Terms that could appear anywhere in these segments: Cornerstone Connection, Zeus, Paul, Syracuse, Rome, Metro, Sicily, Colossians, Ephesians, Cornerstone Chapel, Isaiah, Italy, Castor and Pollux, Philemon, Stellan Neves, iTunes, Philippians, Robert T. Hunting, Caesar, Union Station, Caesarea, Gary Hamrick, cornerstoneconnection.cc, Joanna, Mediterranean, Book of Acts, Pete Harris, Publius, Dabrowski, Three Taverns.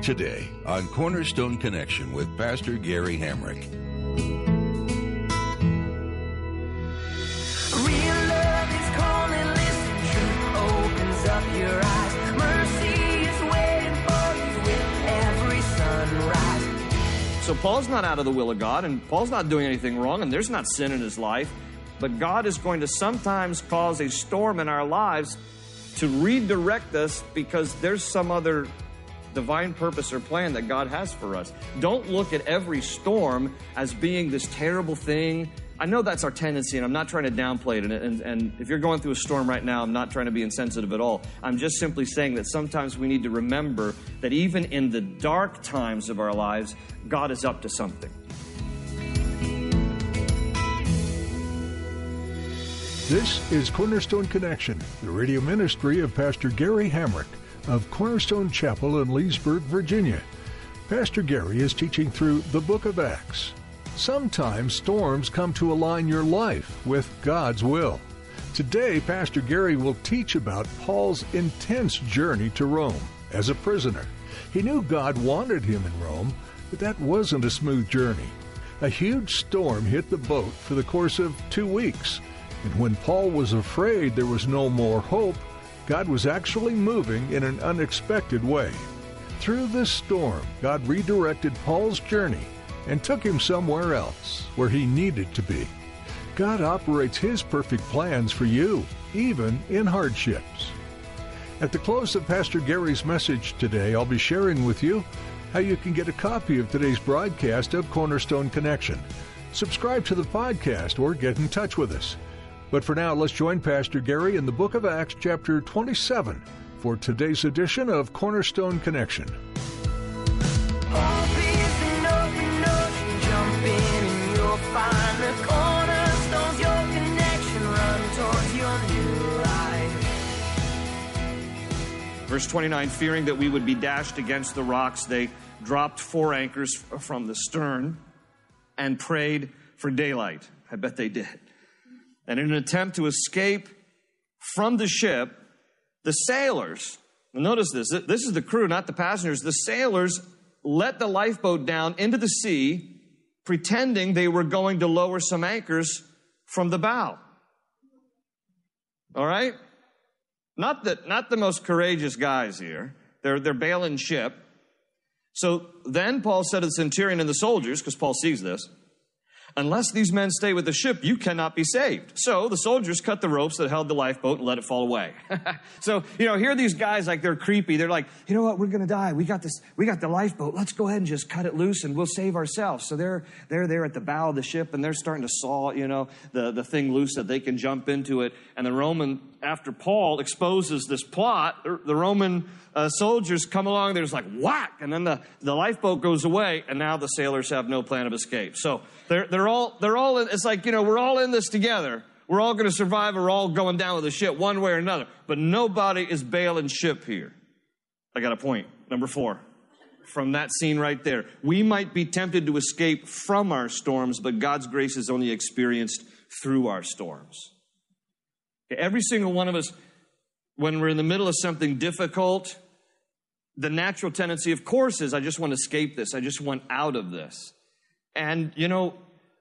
Today on Cornerstone Connection with Pastor Gary Hamrick. Real love is calling, listen, truth opens up your eyes. Mercy is waiting for you with every sunrise. So Paul's not out of the will of God, and Paul's not doing anything wrong, and there's not sin in his life. But God is going to sometimes cause a storm in our lives to redirect us because there's some other divine purpose or plan that God has for us. Don't look at every storm as being this terrible thing. I know that's our tendency, and I'm not trying to downplay it. And if you're going through a storm right now, I'm not trying to be insensitive at all. I'm just simply saying that sometimes we need to remember that even in the dark times of our lives, God is up to something. This is Cornerstone Connection, the radio ministry of Pastor Gary Hamrick of Cornerstone Chapel in Leesburg, Virginia. Pastor Gary is teaching through the Book of Acts. Sometimes storms come to align your life with God's will. Today, Pastor Gary will teach about Paul's intense journey to Rome as a prisoner. He knew God wanted him in Rome, but that wasn't a smooth journey. A huge storm hit the boat for the course of 2 weeks, and when Paul was afraid there was no more hope, God was actually moving in an unexpected way. Through this storm, God redirected Paul's journey and took him somewhere else where he needed to be. God operates His perfect plans for you, even in hardships. At the close of Pastor Gary's message today, I'll be sharing with you how you can get a copy of today's broadcast of Cornerstone Connection. Subscribe to the podcast or get in touch with us. But for now, let's join Pastor Gary in the Book of Acts, chapter 27, for today's edition of Cornerstone Connection. Verse 29, fearing that we would be dashed against the rocks, they dropped 4 anchors from the stern and prayed for daylight. I bet they did. And in an attempt to escape from the ship, the sailors, notice this is the crew, not the passengers, the sailors let the lifeboat down into the sea, pretending they were going to lower some anchors from the bow. All right? Not the most courageous guys here. They're bailing ship. So then Paul said to the centurion and the soldiers, because Paul sees this, "Unless these men stay with the ship, you cannot be saved." So the soldiers cut the ropes that held the lifeboat and let it fall away. So, here are these guys, like, they're creepy. They're like, you know what? We're going to die. We got this. We got the lifeboat. Let's go ahead and just cut it loose and we'll save ourselves. So they're there at the bow of the ship, and they're starting to saw, the thing loose that they can jump into it. And the Roman, after Paul exposes this plot, the Roman soldiers come along. They're just like, whack. And then the lifeboat goes away. And now the sailors have no plan of escape. So they're all, it's like, we're all in this together. We're all going to survive. We're all going down with the ship one way or another. But nobody is bailing ship here. I got a point. Number 4, from that scene right there. We might be tempted to escape from our storms, but God's grace is only experienced through our storms. Every single one of us, when we're in the middle of something difficult, the natural tendency, of course, is I just want to escape this. I just want out of this. And,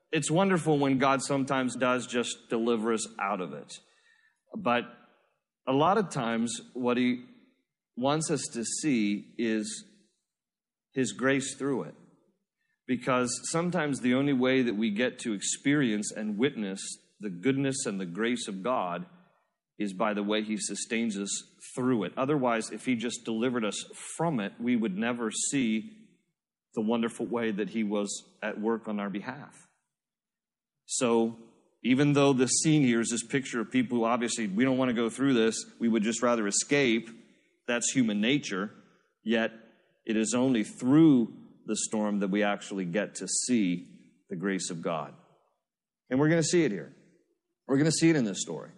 it's wonderful when God sometimes does just deliver us out of it. But a lot of times what He wants us to see is His grace through it. Because sometimes the only way that we get to experience and witness the goodness and the grace of God is by the way He sustains us through it. Otherwise, if He just delivered us from it, we would never see the wonderful way that He was at work on our behalf. So even though the scene here is this picture of people who obviously, we don't want to go through this, we would just rather escape, that's human nature, Yet it is only through the storm that we actually get to see the grace of God. And we're going to see it here. We're going to see it in this story.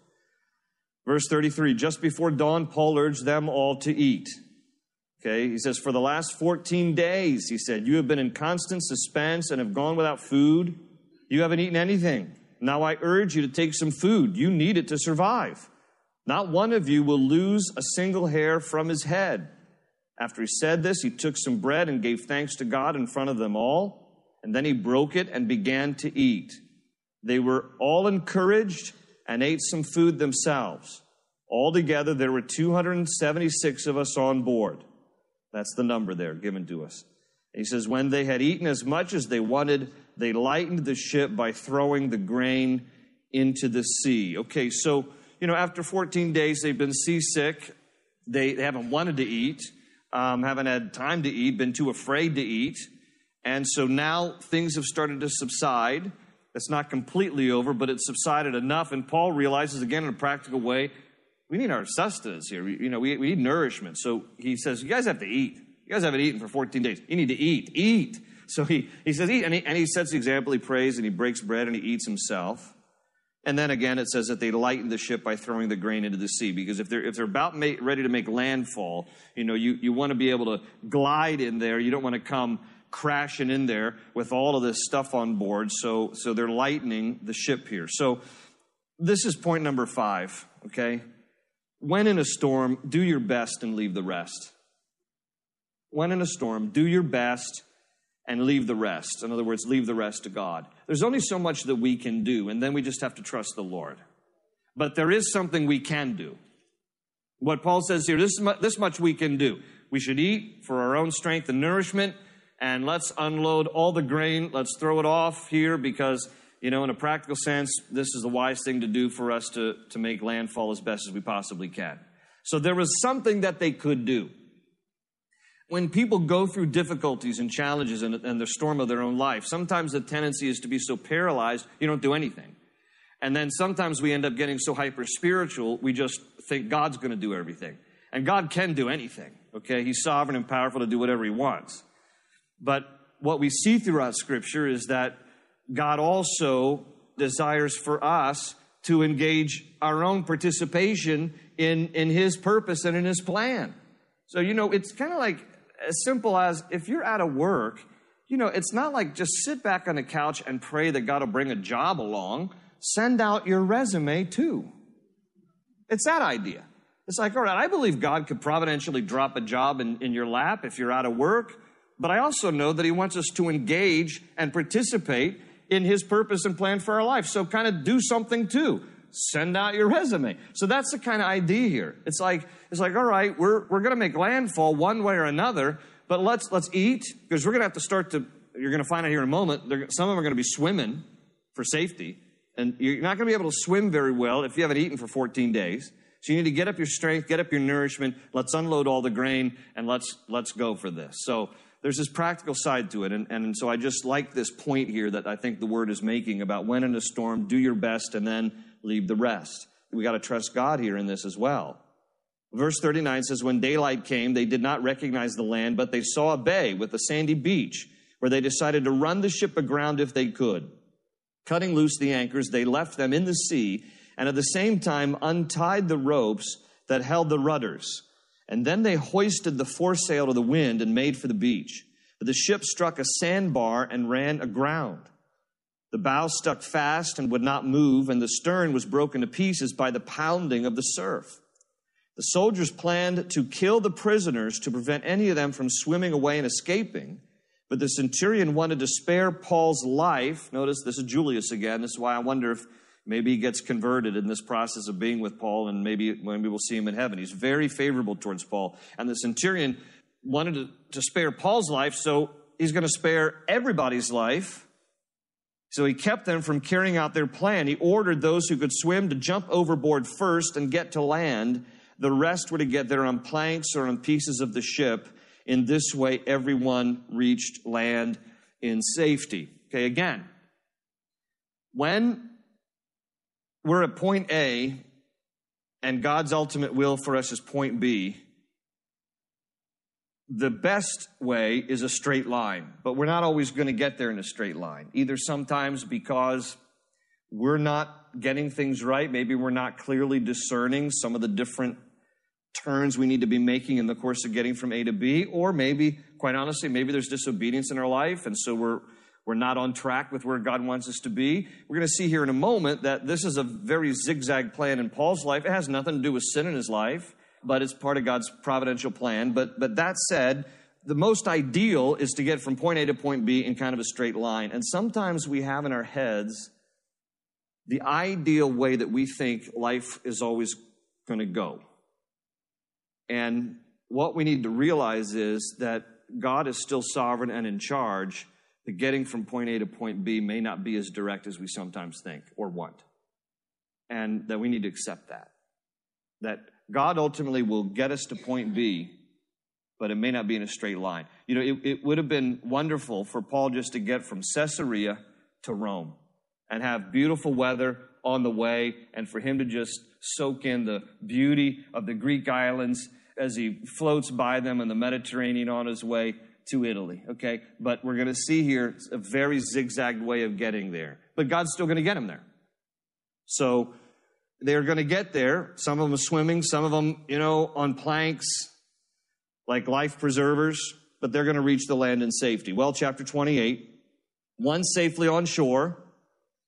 Verse 33, just before dawn, Paul urged them all to eat. Okay, he says, for the last 14 days, he said, you have been in constant suspense and have gone without food. You haven't eaten anything. Now I urge you to take some food. You need it to survive. Not one of you will lose a single hair from his head. After he said this, he took some bread and gave thanks to God in front of them all, and then he broke it and began to eat. They were all encouraged and ate some food themselves. Altogether, there were 276 of us on board. That's the number there given to us. He says, when they had eaten as much as they wanted, they lightened the ship by throwing the grain into the sea. Okay, so, after 14 days, they've been seasick. They haven't wanted to eat. Haven't had time to eat, been too afraid to eat. And so now things have started to subside. It's not completely over, but it subsided enough. And Paul realizes, again, in a practical way, we need our sustenance here. We need nourishment. So he says, you guys have to eat. You guys haven't eaten for 14 days. You need to eat. Eat. So he says, eat. And he sets the example. He prays, and he breaks bread, and he eats himself. And then again, it says that they lightened the ship by throwing the grain into the sea, because if they're about ready to make landfall, you want to be able to glide in there. You don't want to come crashing in there with all of this stuff on board. So they're lightening the ship here. So this is point number 5. Okay, when in a storm, do your best and leave the rest. When in a storm, do your best and leave the rest. In other words, leave the rest to God. There's only so much that we can do, and then we just have to trust the Lord. But there is something we can do. What Paul says here, this much we can do. We should eat for our own strength and nourishment, and let's unload all the grain. Let's throw it off here because, in a practical sense, this is the wise thing to do for us to make landfall as best as we possibly can. So there was something that they could do. When people go through difficulties and challenges and the storm of their own life, sometimes the tendency is to be so paralyzed, you don't do anything. And then sometimes we end up getting so hyper-spiritual, we just think God's going to do everything. And God can do anything, okay? He's sovereign and powerful to do whatever he wants. But what we see throughout Scripture is that God also desires for us to engage our own participation in his purpose and in his plan. So, it's kind of like, as simple as if you're out of work, it's not like just sit back on the couch and pray that God will bring a job along. Send out your resume too. It's that idea. It's like, all right, I believe God could providentially drop a job in your lap if you're out of work, but I also know that he wants us to engage and participate in his purpose and plan for our life. So kind of do something too. Send out your resume. So that's the kind of idea here. It's like, all right, we're going to make landfall one way or another, but let's eat, because we're going to have to you're going to find out here in a moment, some of them are going to be swimming for safety, and you're not going to be able to swim very well if you haven't eaten for 14 days. So you need to get up your strength, get up your nourishment, let's unload all the grain, and let's go for this. So there's this practical side to it, and so I just like this point here that I think the Word is making about when in a storm, do your best, and then leave the rest. We got to trust God here in this as well. Verse 39 says, when daylight came, they did not recognize the land, but they saw a bay with a sandy beach, where they decided to run the ship aground if they could. Cutting loose the anchors, they left them in the sea, and at the same time untied the ropes that held the rudders. And then they hoisted the foresail to the wind and made for the beach. But the ship struck a sandbar and ran aground. The bow stuck fast and would not move, and the stern was broken to pieces by the pounding of the surf. The soldiers planned to kill the prisoners to prevent any of them from swimming away and escaping, but the centurion wanted to spare Paul's life. Notice this is Julius again. This is why I wonder if maybe he gets converted in this process of being with Paul, and maybe we'll see him in heaven. He's very favorable towards Paul. And the centurion wanted to spare Paul's life, so he's going to spare everybody's life. So he kept them from carrying out their plan. He ordered those who could swim to jump overboard first and get to land. The rest were to get there on planks or on pieces of the ship. In this way, everyone reached land in safety. Okay, again, when we're at point A and God's ultimate will for us is point B, The best way is a straight line, but we're not always going to get there in a straight line. Either sometimes because we're not getting things right, maybe we're not clearly discerning some of the different turns we need to be making in the course of getting from A to B, or maybe, quite honestly, maybe there's disobedience in our life, and so we're not on track with where God wants us to be. We're going to see here in a moment that this is a very zigzag plan in Paul's life. It has nothing to do with sin in his life, but it's part of God's providential plan. But that said, the most ideal is to get from point A to point B in kind of a straight line. And sometimes we have in our heads the ideal way that we think life is always going to go. And what we need to realize is that God is still sovereign and in charge. The getting from point A to point B may not be as direct as we sometimes think or want. And that we need to accept that. That God ultimately will get us to point B, but it may not be in a straight line. You know, it would have been wonderful for Paul just to get from Caesarea to Rome and have beautiful weather on the way and for him to just soak in the beauty of the Greek islands as he floats by them in the Mediterranean on his way to Italy, okay? But we're going to see here a very zigzagged way of getting there. But God's still going to get him there. So they're going to get there. Some of them swimming, some of them, on planks, like life preservers, but they're going to reach the land in safety. Well, chapter 28, once safely on shore,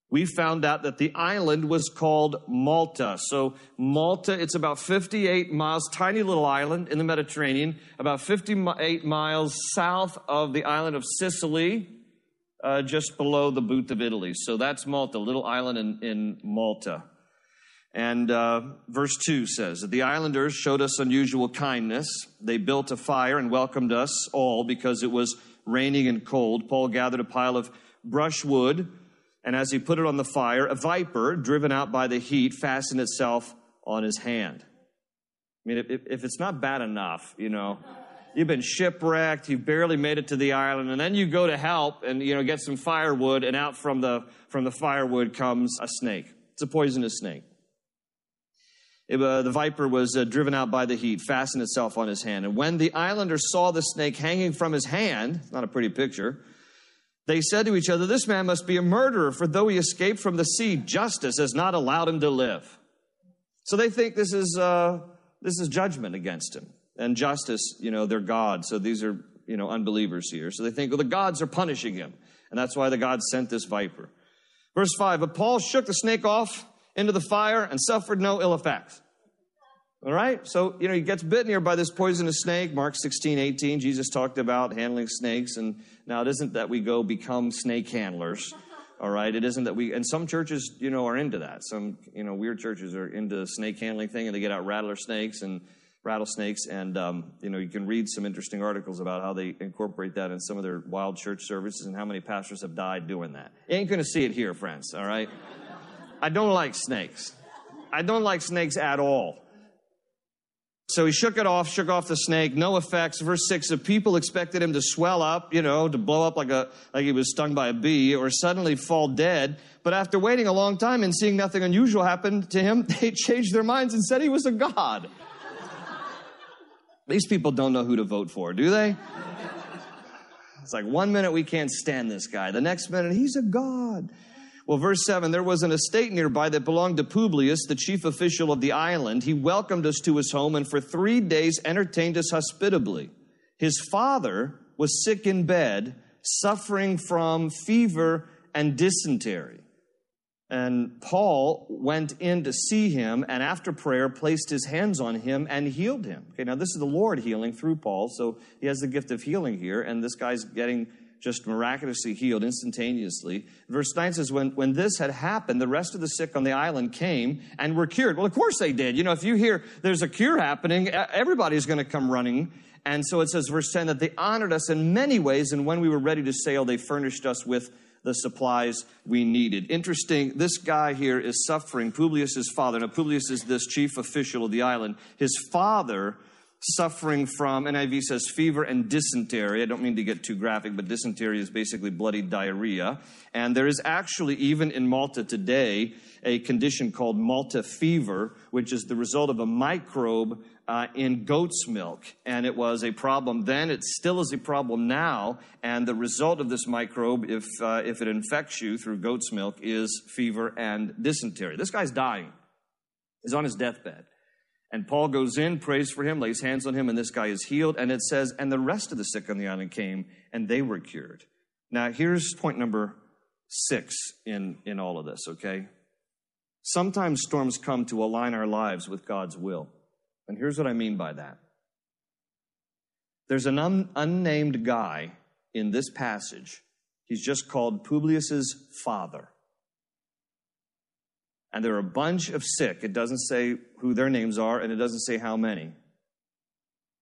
we found out that the island was called Malta. So Malta, it's about 58 miles, tiny little island in the Mediterranean, about 58 miles south of the island of Sicily, just below the boot of Italy. So that's Malta, little island in Malta. And verse 2 says, that the islanders showed us unusual kindness. They built a fire and welcomed us all because it was raining and cold. Paul gathered a pile of brushwood, and as he put it on the fire, a viper, driven out by the heat, fastened itself on his hand. I mean, if it's not bad enough, you've been shipwrecked, you've barely made it to the island, and then you go to help and, get some firewood, and out from the firewood comes a snake. It's a poisonous snake. The viper was driven out by the heat, fastened itself on his hand. And when the islanders saw the snake hanging from his hand, not a pretty picture, they said to each other, "This man must be a murderer, for though he escaped from the sea, justice has not allowed him to live." So they think this is judgment against him. And justice, they're God. So these are, unbelievers here. So they think, well, the gods are punishing him. And that's why the gods sent this viper. Verse 5, but Paul shook the snake off into the fire and suffered no ill effects. All right? So, he gets bitten here by this poisonous snake. Mark 16:18, Jesus talked about handling snakes. And now it isn't that we go become snake handlers. All right? It isn't that and some churches, are into that. Some, weird churches are into the snake handling thing, and they get out rattlesnakes. And, you can read some interesting articles about how they incorporate that in some of their wild church services and how many pastors have died doing that. You ain't going to see it here, friends. All right? I don't like snakes. I don't like snakes at all. So he shook off the snake, no effects. Verse 6, the people expected him to swell up, to blow up like he was stung by a bee or suddenly fall dead. But after waiting a long time and seeing nothing unusual happen to him, they changed their minds and said he was a god. These people don't know who to vote for, do they? It's like 1 minute we can't stand this guy. The next minute, he's a god. Well, verse 7, there was an estate nearby that belonged to Publius, the chief official of the island. He welcomed us to his home and for 3 days entertained us hospitably. His father was sick in bed, suffering from fever and dysentery. And Paul went in to see him and after prayer placed his hands on him and healed him. Okay, now this is the Lord healing through Paul, so he has the gift of healing here, and this guy's getting just miraculously healed instantaneously. Verse 9 says, when this had happened, the rest of the sick on the island came and were cured. Well, of course they did. If you hear there's a cure happening, everybody's going to come running. And so it says, verse 10, that they honored us in many ways, and when we were ready to sail, they furnished us with the supplies we needed. Interesting, this guy here is suffering, Publius' father. Now, Publius is this chief official of the island. His father suffering from, NIV says, fever and dysentery. I don't mean to get too graphic, but dysentery is basically bloody diarrhea. And there is actually, even in Malta today, a condition called Malta fever, which is the result of a microbe in goat's milk, and it was a problem then. It still is a problem now, and the result of this microbe, if it infects you through goat's milk, is fever and dysentery. This guy's dying. He's on his deathbed. And Paul goes in, prays for him, lays hands on him, and this guy is healed. And it says, and the rest of the sick on the island came, and they were cured. Now, here's point number 6 in all of this, okay? Sometimes storms come to align our lives with God's will. And here's what I mean by that. There's an unnamed guy in this passage. He's just called Publius's father. And there are a bunch of sick. It doesn't say who their names are, and it doesn't say how many,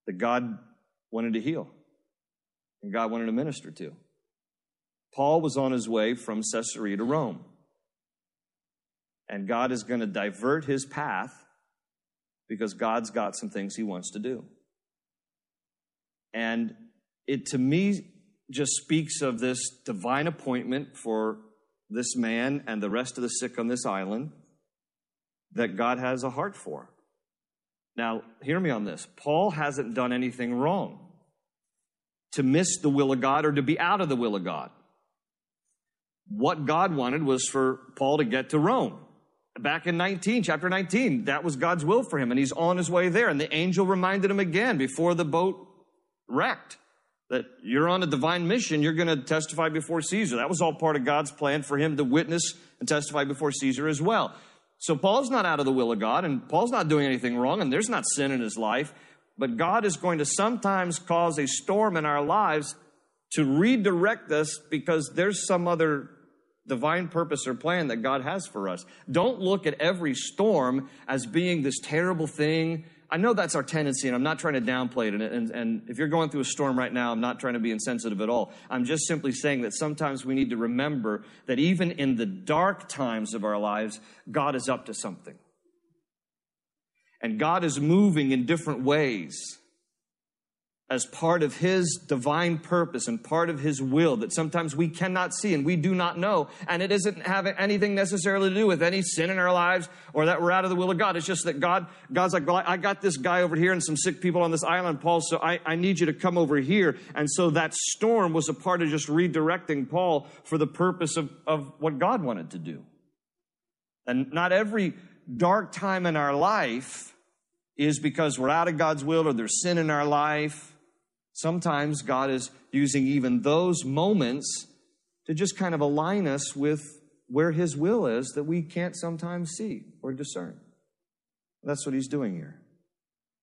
that God wanted to heal and God wanted to minister to. Paul was on his way from Caesarea to Rome. And God is going to divert his path because God's got some things he wants to do. And it, to me, just speaks of this divine appointment for this man and the rest of the sick on this island that God has a heart for. Now, hear me on this. Paul hasn't done anything wrong to miss the will of God or to be out of the will of God. What God wanted was for Paul to get to Rome. Back in chapter 19, that was God's will for him, and he's on his way there. And the angel reminded him again before the boat wrecked that you're on a divine mission. You're going to testify before Caesar. That was all part of God's plan for him to witness and testify before Caesar as well. So Paul's not out of the will of God, and Paul's not doing anything wrong, and there's not sin in his life. But God is going to sometimes cause a storm in our lives to redirect us because there's some other divine purpose or plan that God has for us. Don't look at every storm as being this terrible thing. I know that's our tendency, and I'm not trying to downplay it. And if you're going through a storm right now, I'm not trying to be insensitive at all. I'm just simply saying that sometimes we need to remember that even in the dark times of our lives, God is up to something. And God is moving in different ways as part of his divine purpose and part of his will that sometimes we cannot see and we do not know. And it doesn't have anything necessarily to do with any sin in our lives or that we're out of the will of God. It's just that God's like, well, I got this guy over here and some sick people on this island, Paul, so I need you to come over here. And so that storm was a part of just redirecting Paul for the purpose of what God wanted to do. And not every dark time in our life is because we're out of God's will or there's sin in our life. Sometimes God is using even those moments to just kind of align us with where his will is that we can't sometimes see or discern. That's what he's doing here.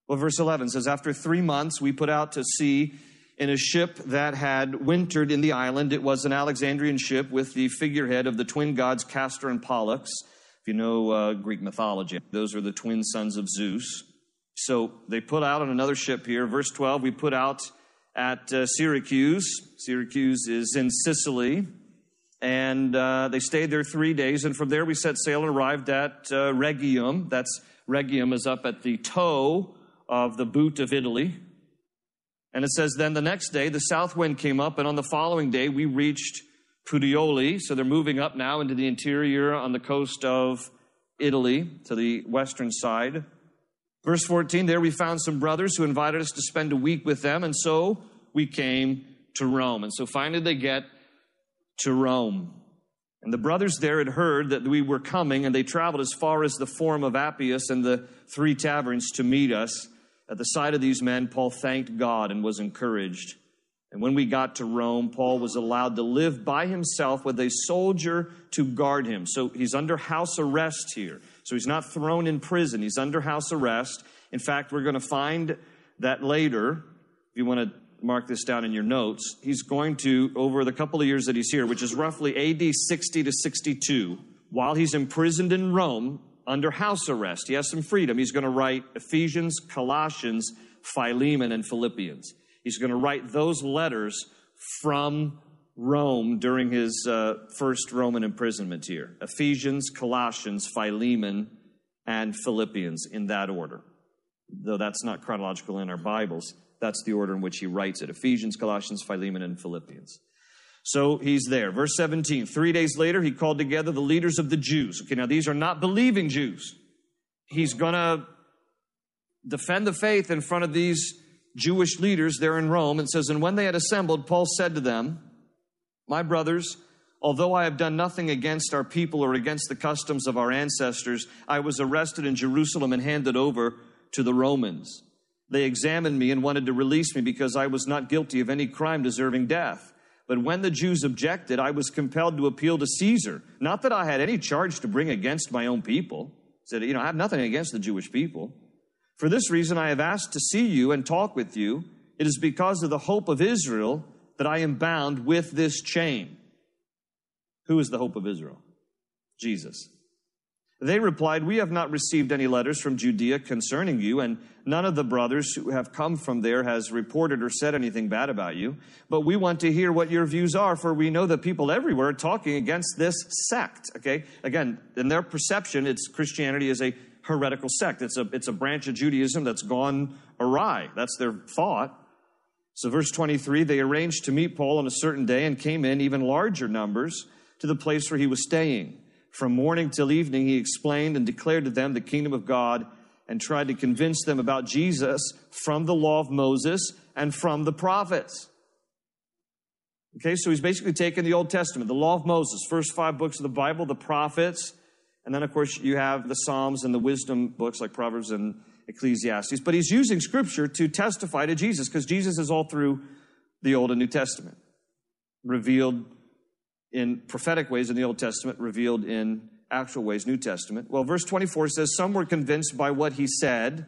Well, verse 11 says, after 3 months, we put out to sea in a ship that had wintered in the island. It was an Alexandrian ship with the figurehead of the twin gods Castor and Pollux. If you know Greek mythology, those are the twin sons of Zeus. So they put out on another ship here. Verse 12, we put out at Syracuse. Syracuse is in Sicily. And they stayed there 3 days. And from there we set sail and arrived at Regium. Regium is up at the toe of the boot of Italy. And it says, then the next day the south wind came up. And on the following day we reached Puteoli. So they're moving up now into the interior on the coast of Italy to the western side. Verse 14, there we found some brothers who invited us to spend a week with them, and so we came to Rome. And so finally they get to Rome. And the brothers there had heard that we were coming, and they traveled as far as the Forum of Appius and the Three Taverns to meet us. At the sight of these men, Paul thanked God and was encouraged. And when we got to Rome, Paul was allowed to live by himself with a soldier to guard him. So he's under house arrest here. So he's not thrown in prison. He's under house arrest. In fact, we're going to find that later. If you want to mark this down in your notes, he's going to, over the couple of years that he's here, which is roughly AD 60 to 62, while he's imprisoned in Rome, under house arrest, he has some freedom. He's going to write Ephesians, Colossians, Philemon, and Philippians. He's going to write those letters from Rome during his first Roman imprisonment here. Ephesians, Colossians, Philemon, and Philippians in that order. Though that's not chronological in our Bibles, that's the order in which he writes it. Ephesians, Colossians, Philemon, and Philippians. So he's there. Verse 17, 3 days later, he called together the leaders of the Jews. Okay, now these are not believing Jews. He's going to defend the faith in front of these Jewish leaders there in Rome. It says, and when they had assembled, Paul said to them, my brothers, although I have done nothing against our people or against the customs of our ancestors, I was arrested in Jerusalem and handed over to the Romans. They examined me and wanted to release me because I was not guilty of any crime deserving death. But when the Jews objected, I was compelled to appeal to Caesar. Not that I had any charge to bring against my own people. Said, I have nothing against the Jewish people. For this reason, I have asked to see you and talk with you. It is because of the hope of Israel that I am bound with this chain. Who is the hope of Israel? Jesus. They replied, we have not received any letters from Judea concerning you, and none of the brothers who have come from there has reported or said anything bad about you. But we want to hear what your views are, for we know that people everywhere are talking against this sect. Okay? Again, in their perception, it's Christianity is a heretical sect. It's a branch of Judaism that's gone awry. That's their thought. So verse 23, they arranged to meet Paul on a certain day and came in even larger numbers to the place where he was staying. From morning till evening, he explained and declared to them the kingdom of God and tried to convince them about Jesus from the law of Moses and from the prophets. Okay, so he's basically taken the Old Testament, the law of Moses, first 5 books of the Bible, the prophets, and then, of course, you have the Psalms and the wisdom books like Proverbs and Ecclesiastes. But he's using Scripture to testify to Jesus because Jesus is all through the Old and New Testament, revealed in prophetic ways in the Old Testament, revealed in actual ways, New Testament. Well, verse 24 says, some were convinced by what he said,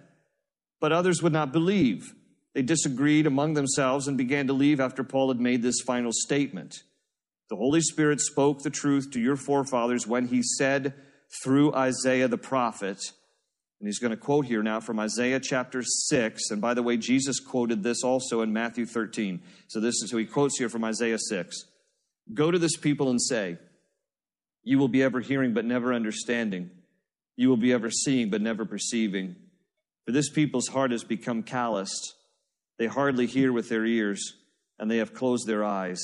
but others would not believe. They disagreed among themselves and began to leave after Paul had made this final statement. The Holy Spirit spoke the truth to your forefathers when he said through Isaiah the prophet. And he's going to quote here now from Isaiah chapter 6. And by the way, Jesus quoted this also in Matthew 13. So this is who he quotes here from Isaiah 6. Go to this people and say, you will be ever hearing but never understanding. You will be ever seeing but never perceiving. For this people's heart has become calloused. They hardly hear with their ears, and they have closed their eyes.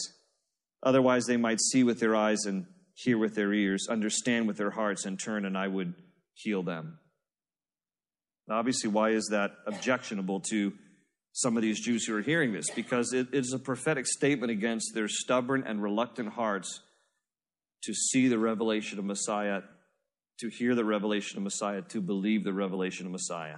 Otherwise they might see with their eyes and hear with their ears, understand with their hearts, and turn, and I would heal them. Now, obviously, why is that objectionable to some of these Jews who are hearing this? Because it is a prophetic statement against their stubborn and reluctant hearts to see the revelation of Messiah, to hear the revelation of Messiah, to believe the revelation of Messiah.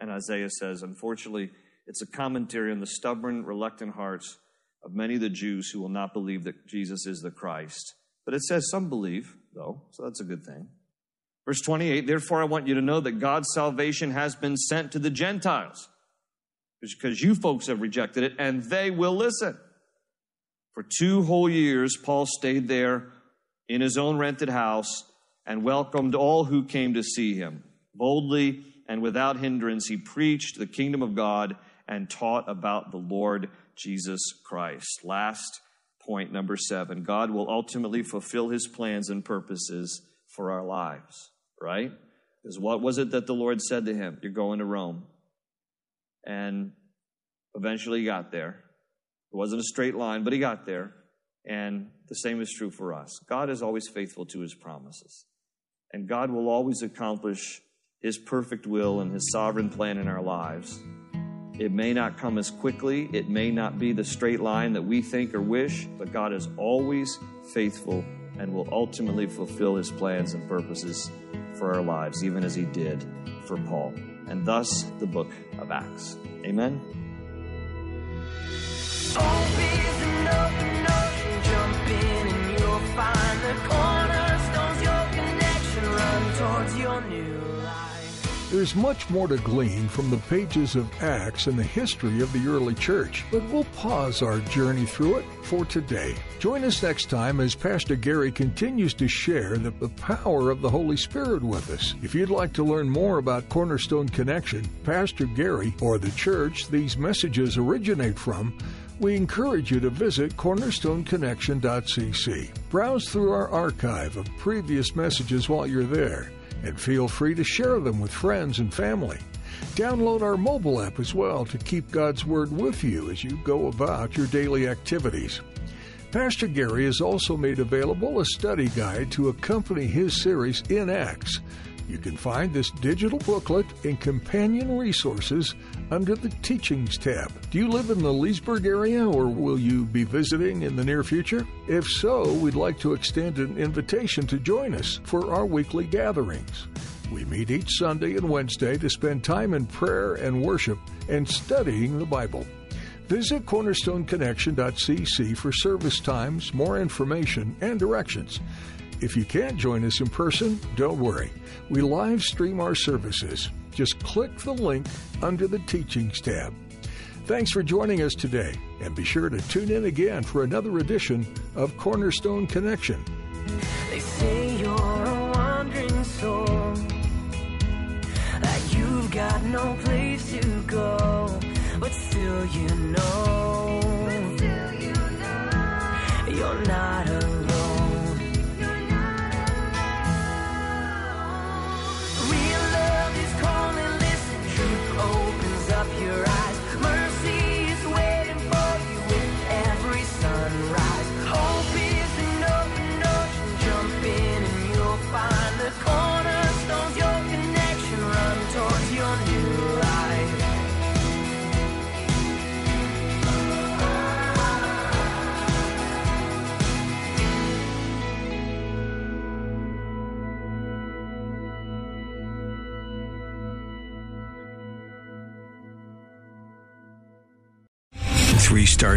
And Isaiah says, unfortunately, it's a commentary on the stubborn, reluctant hearts of many of the Jews who will not believe that Jesus is the Christ. But it says some believe, though, so that's a good thing. Verse 28, therefore I want you to know that God's salvation has been sent to the Gentiles, because you folks have rejected it, and they will listen. For 2 whole years, Paul stayed there in his own rented house and welcomed all who came to see him. Boldly and without hindrance, he preached the kingdom of God and taught about the Lord Jesus Christ. Last point, number 7. God will ultimately fulfill his plans and purposes for our lives, right? Because what was it that the Lord said to him? You're going to Rome. And eventually he got there. It wasn't a straight line, but he got there. And the same is true for us. God is always faithful to his promises. And God will always accomplish his perfect will and his sovereign plan in our lives. It may not come as quickly. It may not be the straight line that we think or wish, but God is always faithful and will ultimately fulfill his plans and purposes for our lives, even as he did for Paul. And thus, the book of Acts. Amen. There's much more to glean from the pages of Acts and the history of the early church, but we'll pause our journey through it for today. Join us next time as Pastor Gary continues to share the power of the Holy Spirit with us. If you'd like to learn more about Cornerstone Connection, Pastor Gary, or the church these messages originate from, we encourage you to visit cornerstoneconnection.cc. Browse through our archive of previous messages while you're there, and feel free to share them with friends and family. Download our mobile app as well to keep God's Word with you as you go about your daily activities. Pastor Gary has also made available a study guide to accompany his series in Acts. You can find this digital booklet and companion resources under the Teachings tab. Do you live in the Leesburg area, or will you be visiting in the near future? If so, we'd like to extend an invitation to join us for our weekly gatherings. We meet each Sunday and Wednesday to spend time in prayer and worship and studying the Bible. Visit cornerstoneconnection.cc for service times, more information, and directions. If you can't join us in person, don't worry. We live stream our services. Just click the link under the Teachings tab. Thanks for joining us today, and be sure to tune in again for another edition of Cornerstone Connection. They say you're a wandering soul, like you've got no place to go, but still you know, you're not alone. Three-star